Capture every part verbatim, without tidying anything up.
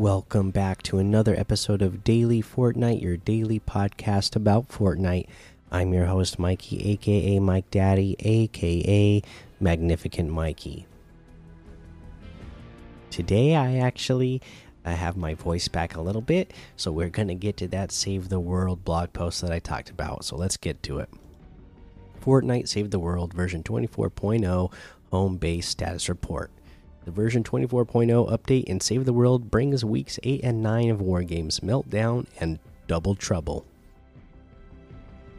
Welcome back to another episode of Daily Fortnite, your daily podcast about Fortnite. I'm your host, Mikey, aka Mike Daddy, aka Magnificent Mikey. Today, I actually I have my voice back a little bit, so we're going to get to that Save the World blog post that I talked about. So let's get to it. Fortnite Save the World version twenty-four point oh home base status report. The version twenty-four point oh update in Save the World brings weeks eight and nine of War Games Meltdown and Double Trouble.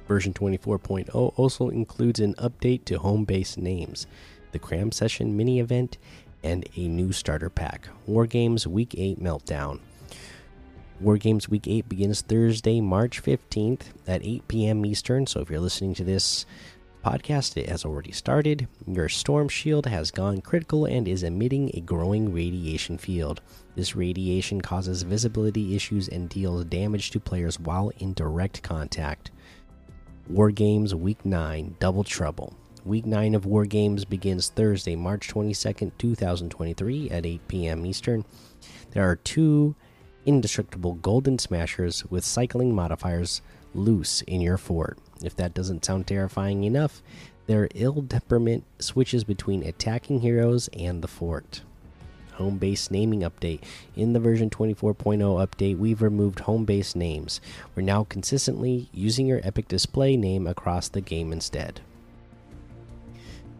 Version twenty-four point oh also includes an update to home base names, the Cram Session mini event, and a new starter pack, War Games Week eight Meltdown. War Games Week eight begins Thursday, March fifteenth at eight p m Eastern, so if you're listening to this podcast, it has already started. Your storm shield has gone critical and is emitting a growing radiation field. This radiation causes visibility issues and deals damage to players while in direct contact. War Games Week nine Double Trouble. Week nine of War Games begins Thursday, March twenty-second, two thousand twenty-three at eight p m Eastern. There are two indestructible golden smashers with cycling modifiers loose in your fort. If that doesn't sound terrifying enough, their ill temperament switches between attacking heroes and the fort. Home base naming update. In the version twenty-four point oh update, we've removed home base names. We're now consistently using your epic display name across the game instead.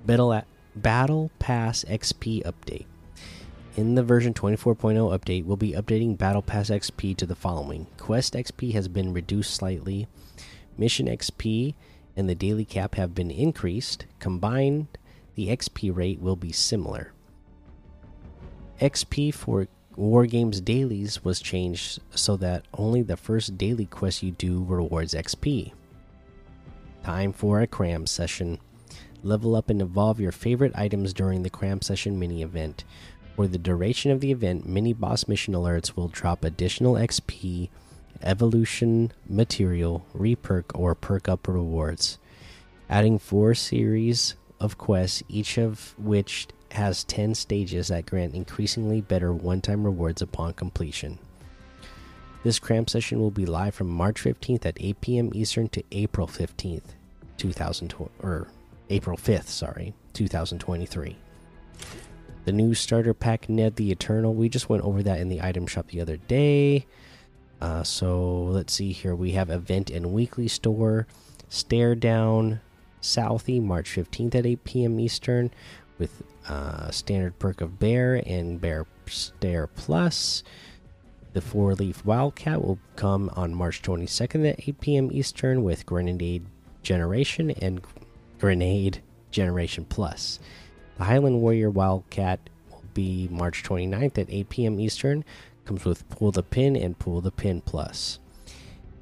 Battle, Battle Pass X P update. In the version twenty-four point oh update, we'll be updating Battle Pass X P to the following. Quest X P has been reduced slightly. Mission X P and the daily cap have been increased. Combined, the X P rate will be similar. X P for War Games dailies was changed so that only the first daily quest you do rewards X P. Time for a cram session. Level up and evolve your favorite items during the cram session mini event. For the duration of the event, mini boss mission alerts will drop additional X P, evolution material, re-perk, or perk up rewards. Adding four series of quests, each of which has ten stages that grant increasingly better one-time rewards upon completion. This cram session will be live from March fifteenth at eight p m Eastern to April fifteenth, two thousand twenty, or April fifth, sorry, two thousand twenty-three. The new starter pack, Ned the Eternal. We just went over that in the item shop the other day. Uh, so let's see here. We have event and weekly store. Stare down Southie, March fifteenth at eight p m Eastern, with uh, standard perk of Bear and Bear Stare Plus. The Four Leaf Wildcat will come on March twenty-second at eight p m Eastern with Grenade Generation and Grenade Generation Plus. The Highland Warrior Wildcat will be March twenty-ninth at eight p m Eastern. Comes with Pull the Pin and Pull the Pin Plus.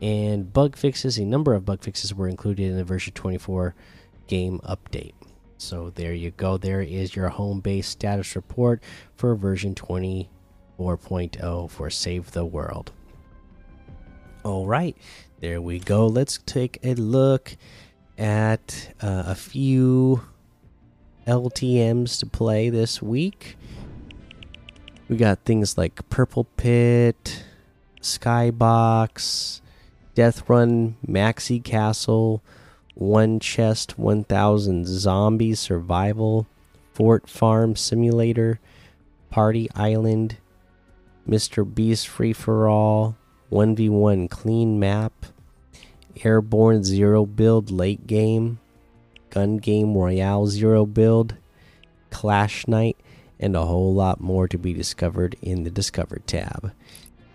And bug fixes. A number of bug fixes were included in the version twenty-four game update. So there you go. There is your home base status report for version twenty-four point oh for Save the World. All right. There we go. Let's take a look at uh, a few L T Ms to play this week. We got things like Purple Pit, Skybox, Death Run, Maxi Castle, One Chest, one thousand Zombie Survival, Fort Farm Simulator, Party Island, Mister Beast Free For All, one v one Clean Map, Airborne Zero Build Late Game, Gun Game Royale Zero Build, Clash Night, and a whole lot more to be discovered in the Discover tab.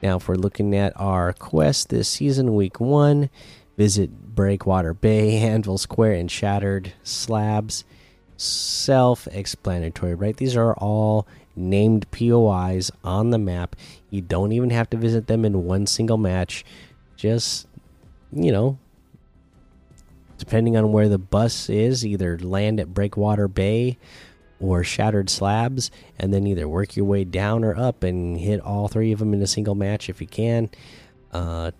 Now, if we're looking at our quest this season, week one, visit Breakwater Bay, Anvil Square, and Shattered Slabs. Self-explanatory, right? These are all named P O Is on the map. You don't even have to visit them in one single match. Just, you know, depending on where the bus is, either land at Breakwater Bay or Shattered Slabs, and then either work your way down or up and hit all three of them in a single match if you can. Uh,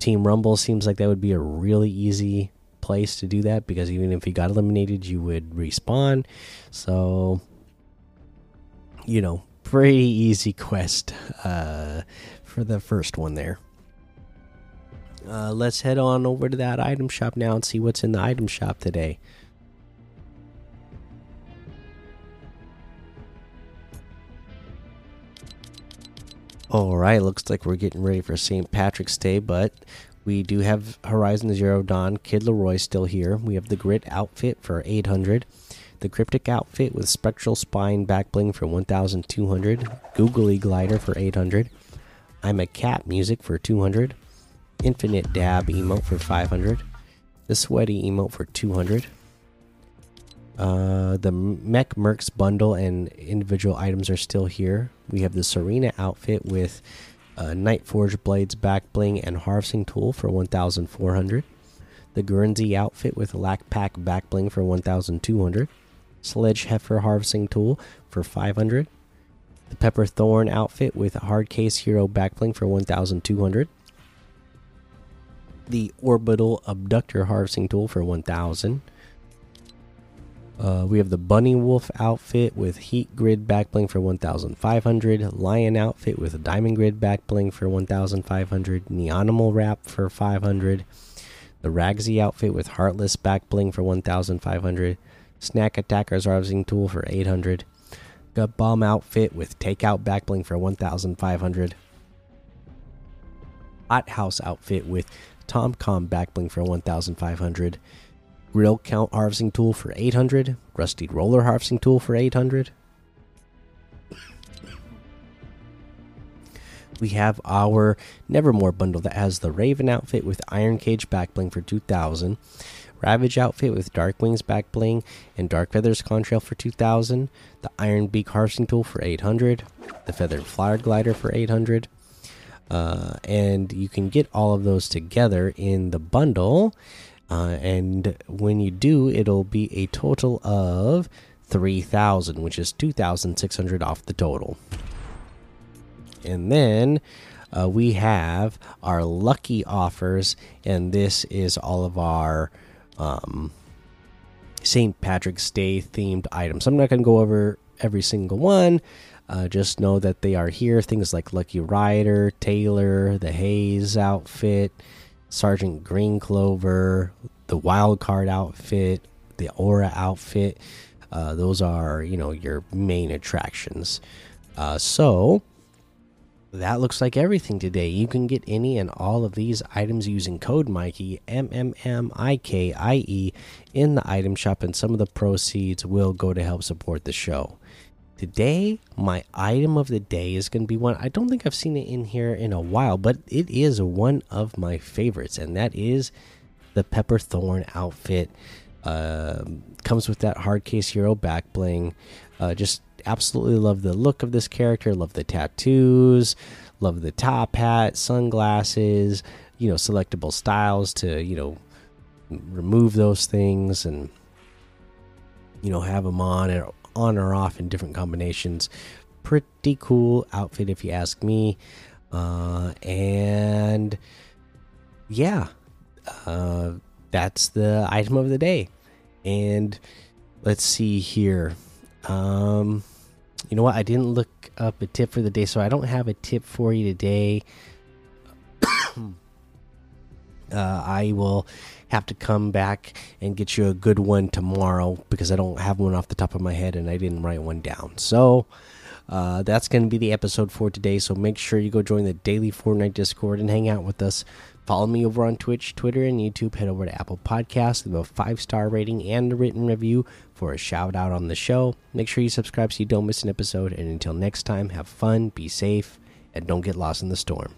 Team Rumble seems like that would be a really easy place to do that, because even if you got eliminated, you would respawn. So, you know, pretty easy quest uh, for the first one there. Uh, let's head on over to that item shop now and see what's in the item shop today. Alright, looks like we're getting ready for Saint Patrick's Day, but we do have Horizon Zero Dawn, Kid Laroi still here. We have the Grit outfit for eight hundred, the Cryptic outfit with Spectral Spine back bling for one thousand two hundred, Googly Glider for eight hundred, I'm a Cat music for two hundred, Infinite Dab emote for five hundred, the Sweaty emote for two hundred, Uh, the Mech Mercs bundle and individual items are still here. We have the Serena outfit with uh, Nightforge blades, back bling, and harvesting tool for one thousand four hundred. The Guernsey outfit with Lack Pack back bling for one thousand two hundred. Sledge Heifer harvesting tool for five hundred. The Pepper Thorn outfit with Hardcase Hero back bling for one thousand two hundred. The Orbital Abductor harvesting tool for one thousand. Uh, we have the Bunny Wolf outfit with Heat Grid back bling for one thousand five hundred, Lion outfit with Diamond Grid back bling for one thousand five hundred, Neonimal Wrap for five hundred, the Ragsy outfit with Heartless back bling for one thousand five hundred, Snack Attacker's harvesting tool for eight hundred, Gut Bomb outfit with Takeout back bling for one thousand five hundred, Hot House outfit with TomCom back bling for one thousand five hundred. Grill Count harvesting tool for eight hundred, Rusty Roller harvesting tool for eight hundred. We have our Nevermore bundle that has the Raven outfit with Iron Cage back bling for two thousand, Ravage outfit with Dark Wings back bling and Dark Feathers contrail for two thousand, the Iron Beak harvesting tool for eight hundred, the Feathered Flyer Glider for eight hundred, uh, and you can get all of those together in the bundle. Uh, and when you do, it'll be a total of three thousand, which is two thousand six hundred off the total. And then uh, we have our lucky offers, and this is all of our um, Saint Patrick's Day themed items. I'm not going to go over every single one. Uh, just know that they are here. Things like Lucky Rider, Taylor, the Haze outfit, Sergeant Green Clover, the Wild Card outfit, the Aura outfit. Uh, those are, you know, your main attractions. Uh, so that looks like everything today. You can get any and all of these items using code Mikey, M M M I K I E, in the item shop, and some of the proceeds will go to help support the show. Today, my item of the day is going to be one. I don't think I've seen it in here in a while, but it is one of my favorites, and that is the Pepper Thorn outfit. Uh, comes with that Hardcase Hero back bling. Uh, just absolutely love the look of this character. Love the tattoos. Love the top hat, sunglasses. You know, selectable styles to, you know, remove those things and, you know, have them on and on or off in different combinations. Pretty cool outfit if you ask me. Uh, and yeah, uh, that's the item of the day. And let's see here. Um, you know what? I didn't look up a tip for the day, so I don't have a tip for you today. Uh, I will have to come back and get you a good one tomorrow, because I don't have one off the top of my head and I didn't write one down. So uh, that's going to be the episode for today. So make sure you go join the daily Fortnite Discord and hang out with us. Follow me over on Twitch, Twitter, and YouTube. Head over to Apple Podcasts, leave a five star rating and a written review for a shout out on the show. Make sure you subscribe so you don't miss an episode. And until next time, have fun, be safe, and don't get lost in the storm.